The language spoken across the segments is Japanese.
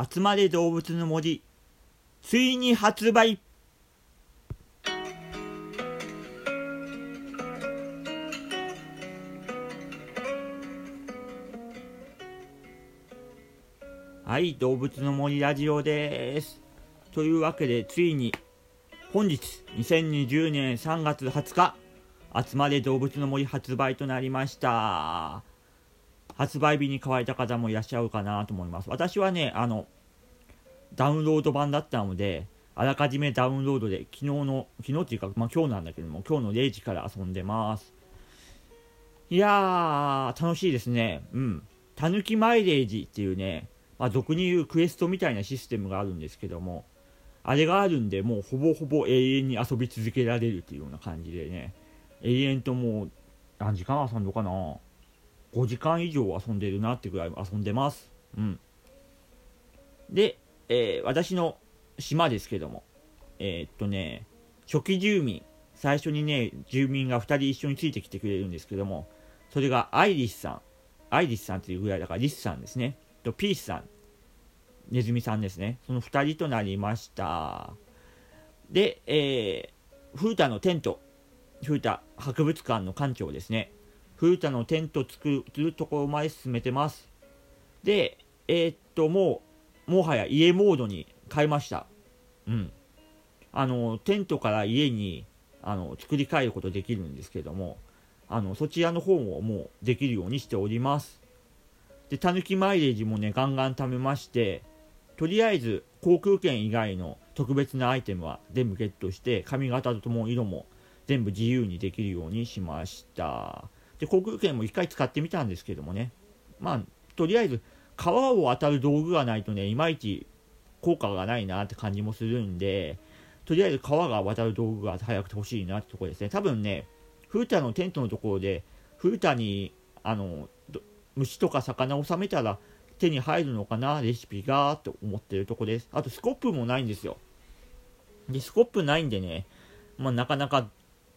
集まれ動物の森、ついに発売。はい、動物の森ラジオです。というわけで、ついに本日2020年3月20日、集まれ動物の森発売となりました。発売日に買われた方もいらっしゃるかなと思います。私はね、ダウンロード版だったので、あらかじめダウンロードで昨日っていうか、今日なんだけども、今日の0時から遊んでます。いやー、楽しいですね。うん。たぬきマイレージっていうね、俗に言うクエストみたいなシステムがあるんですけども、あれがあるんで、もうほぼ永遠に遊び続けられるっていうような感じでね、永遠ともう、何時間遊んどかな。5時間以上遊んでるなってぐらい遊んでます。うん。で、私の島ですけども、初期住民、最初にね、住民が2人一緒についてきてくれるんですけども、それがアイリスさんっていうぐらいだから、リスさんですね。と、ピースさん、ネズミさんですね。その2人となりました。で、フータのテント、フータ博物館の館長ですね。フータのテント作るところまで進めてます。で、もはや家モードに変えました。うん。テントから家に作り変えることできるんですけども、そちらの方ももうできるようにしております。で、たぬきマイレージもね、ガンガン貯めまして、とりあえず航空券以外の特別なアイテムは全部ゲットして、髪型とも色も全部自由にできるようにしました。で、航空券も一回使ってみたんですけどもね、とりあえず川を渡る道具がないとね、いまいち効果がないなって感じもするんで、とりあえず川が渡る道具が早くて欲しいなってところですね。多分ね、フータのテントのところでフータに虫とか魚を収めたら手に入るのかな、レシピがと思ってるところです。あとスコップもないんですよ。で、スコップないんでね、なかなか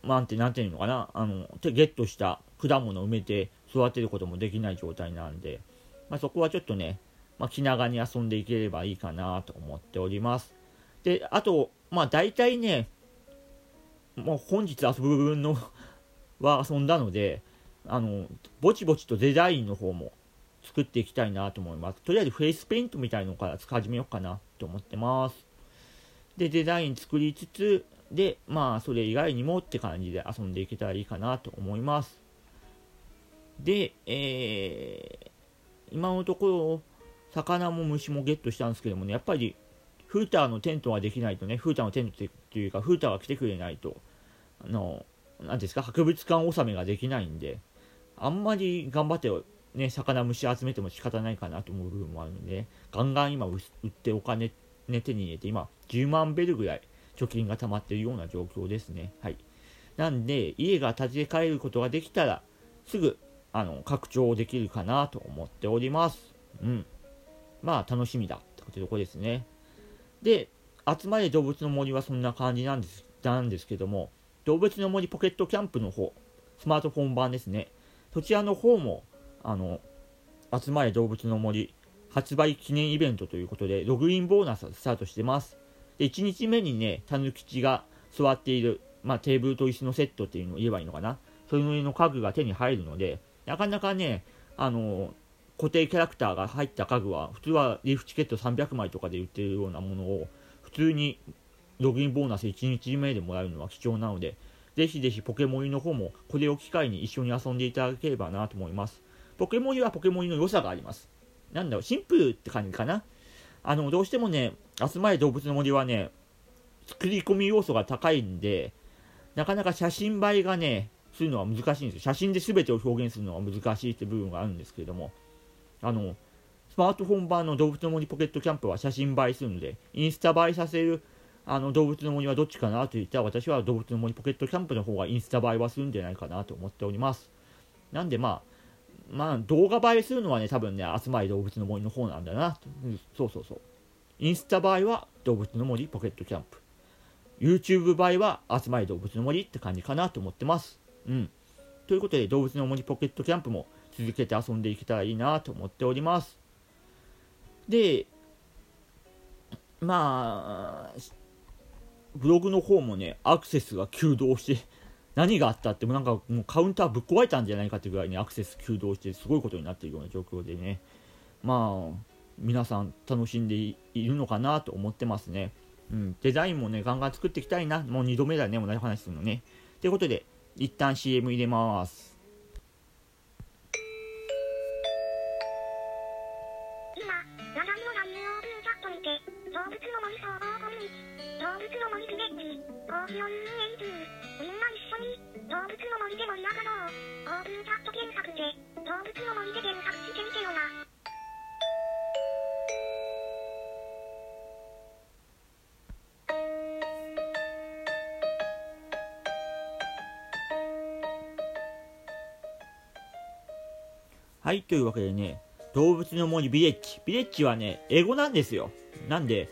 ゲットした果物を埋めて育てることもできない状態なんで、そこはちょっとね、気長に遊んでいければいいかなと思っております。で、あと、大体ね、本日遊ぶ分のは遊んだので、ぼちぼちとデザインの方も作っていきたいなと思います。とりあえずフェイスペイントみたいのから始めようかなと思ってます。で、デザイン作りつつ、で、それ以外にもって感じで遊んでいけたらいいかなと思います。で、今のところ魚も虫もゲットしたんですけどもね、やっぱりフーターのテントができないとね、フーターのテントというかフーターが来てくれないと博物館納めができないんで、あんまり頑張ってね、魚虫集めても仕方ないかなと思う部分もあるので、ガンガン今売ってお金、手に入れて、今10万ベルぐらい貯金が溜まっているような状況ですね。はい。なんで家が建て替えることができたらすぐ拡張できるかなと思っております。うん。楽しみだってとこですね。で、集まれ動物の森はそんな感じなんですけども、動物の森ポケットキャンプの方、スマートフォン版ですね。そちらの方も、集まれ動物の森発売記念イベントということで、ログインボーナスがスタートしてます。で、1日目にね、たぬきちが座っている、テーブルと椅子のセットっていうのを言えばいいのかな。それの上の家具が手に入るので、なかなかね、固定キャラクターが入った家具は普通はリーフチケット300枚とかで売ってるようなものを普通にログインボーナス1日目でもらえるのは貴重なので、ぜひぜひポケモリの方もこれを機会に一緒に遊んでいただければなと思います。ポケモリはポケモリの良さがあります。シンプルって感じかな。どうしてもね、集まれ動物の森はね、作り込み要素が高いんで、なかなか写真映えがねするのは難しいんですよ。写真で全てを表現するのは難しいって部分があるんですけれども、スマートフォン版の動物の森ポケットキャンプは写真映えするので、インスタ映えさせる動物の森はどっちかなといったら、私は動物の森ポケットキャンプの方がインスタ映えはするんじゃないかなと思っております。なんで動画映えするのはね、多分ね、集まれ動物の森の方なんだな。そう。インスタ映えは動物の森ポケットキャンプ、 YouTube 映えは集まれ動物の森って感じかなと思ってます。うん、ということで、動物の森ポケットキャンプも続けて遊んでいけたらいいなと思っております。で、まあブログの方もねアクセスが急動して何があったってもなんかもうカウンターぶっ壊れたんじゃないかってぐらいにアクセス急動してすごいことになっているような状況でね、まあ皆さん楽しんでいるのかなと思ってますね、うん、デザインもねガンガン作っていきたいな、もう2度目だね同じ話するのねということで一旦 CM 入れます。今長野のラジオブーチャットにて動物の森総合5日動物の森ビレッジ講義を運営中、みんな一緒に動物の森で盛り上がろう。オープンチャット検索で動物の森で検索してみてよな。はい、というわけでね、動物の森ビレッジ。ビレッジはね、英語なんですよ。なんで、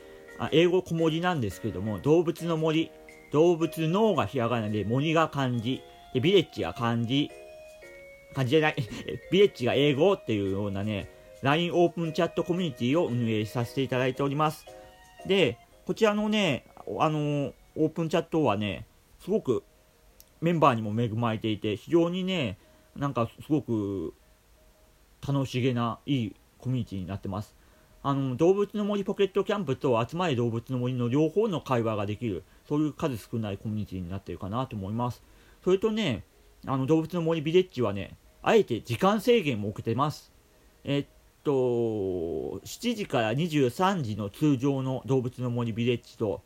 英語小文字なんですけども、動物の森、動物のがひらがなで、森が漢字、でビレッジが漢字じゃない、ビレッジが英語っていうようなね、LINE オープンチャットコミュニティを運営させていただいております。で、こちらのね、オープンチャットはね、すごくメンバーにも恵まれていて、非常にね、なんかすごく、楽しげないいコミュニティになってます。動物の森ポケットキャンプと集まれ動物の森の両方の会話ができる、そういう数少ないコミュニティになっているかなと思います。それとね、動物の森ビレッジはね、あえて時間制限も設けてます。7時から23時の通常の動物の森ビレッジと、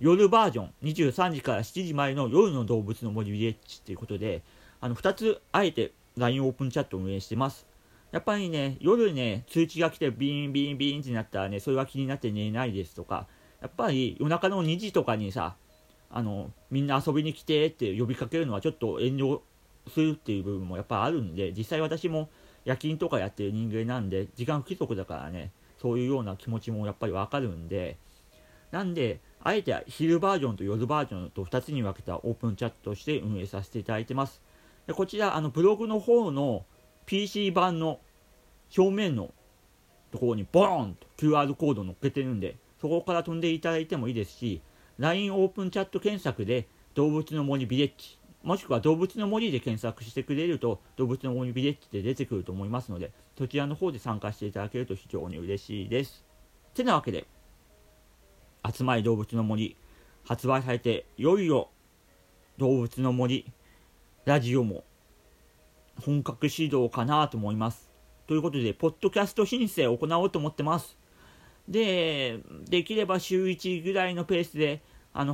夜バージョン、23時から7時までの夜の動物の森ビレッジということで、2つあえて LINE オープンチャットを運営してます。やっぱりね、夜ね、通知が来てビーンビーンビーンってなったらね、それが気になって寝ないですとか、やっぱり夜中の2時とかにさ、みんな遊びに来てって呼びかけるのはちょっと遠慮するっていう部分もやっぱあるんで、実際私も夜勤とかやってる人間なんで、時間不規則だからね、そういうような気持ちもやっぱりわかるんで、なんで、あえて昼バージョンと夜バージョンと2つに分けたオープンチャットとして運営させていただいてます。でこちら、ブログの方のPC 版の表面のところにボーンと QR コードを載っけてるんで、そこから飛んでいただいてもいいですし、 LINE オープンチャット検索で動物の森ビレッジもしくは動物の森で検索してくれると動物の森ビレッジって出てくると思いますので、そちらの方で参加していただけると非常に嬉しいです。てなわけで集まり動物の森発売されて、いよいよ動物の森ラジオも本格始動かなと思います。ということで、ポッドキャスト申請を行おうと思ってます。で、できれば週1ぐらいのペースで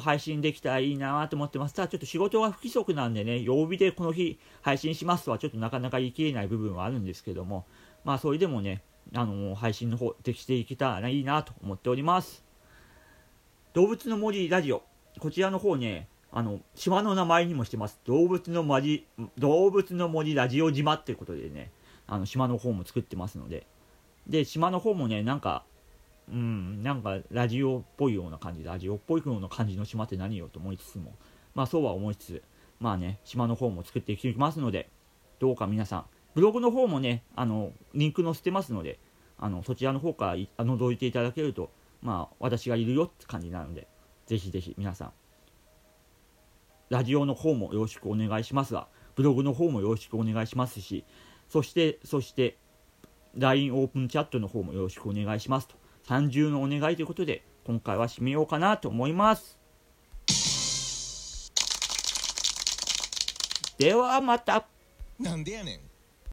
配信できたらいいなと思ってます。ただちょっと仕事が不規則なんでね、曜日でこの日配信しますはちょっとなかなか言い切れない部分はあるんですけども、まあそれでもね、配信の方できていけたらいいなと思っております。動物の森ラジオ、こちらの方ね、島の名前にもしてます。動物の森ラジオ島っていうことでね、島の方も作ってますので、で島の方もね、なんかラジオっぽいような感じ、ラジオっぽいような感じの島って何よと思いつつも、まあそうは思いつつ、まあね、島の方も作っていきますので、どうか皆さんブログの方もね、リンク載せてますので、そちらの方から覗いていただけると、まあ私がいるよって感じなので、ぜひぜひ皆さんラジオの方もよろしくお願いしますが、ブログの方もよろしくお願いしますし、そして LINE オープンチャットの方もよろしくお願いしますと、三重のお願いということで今回は締めようかなと思います。ではまた。なんでやねん。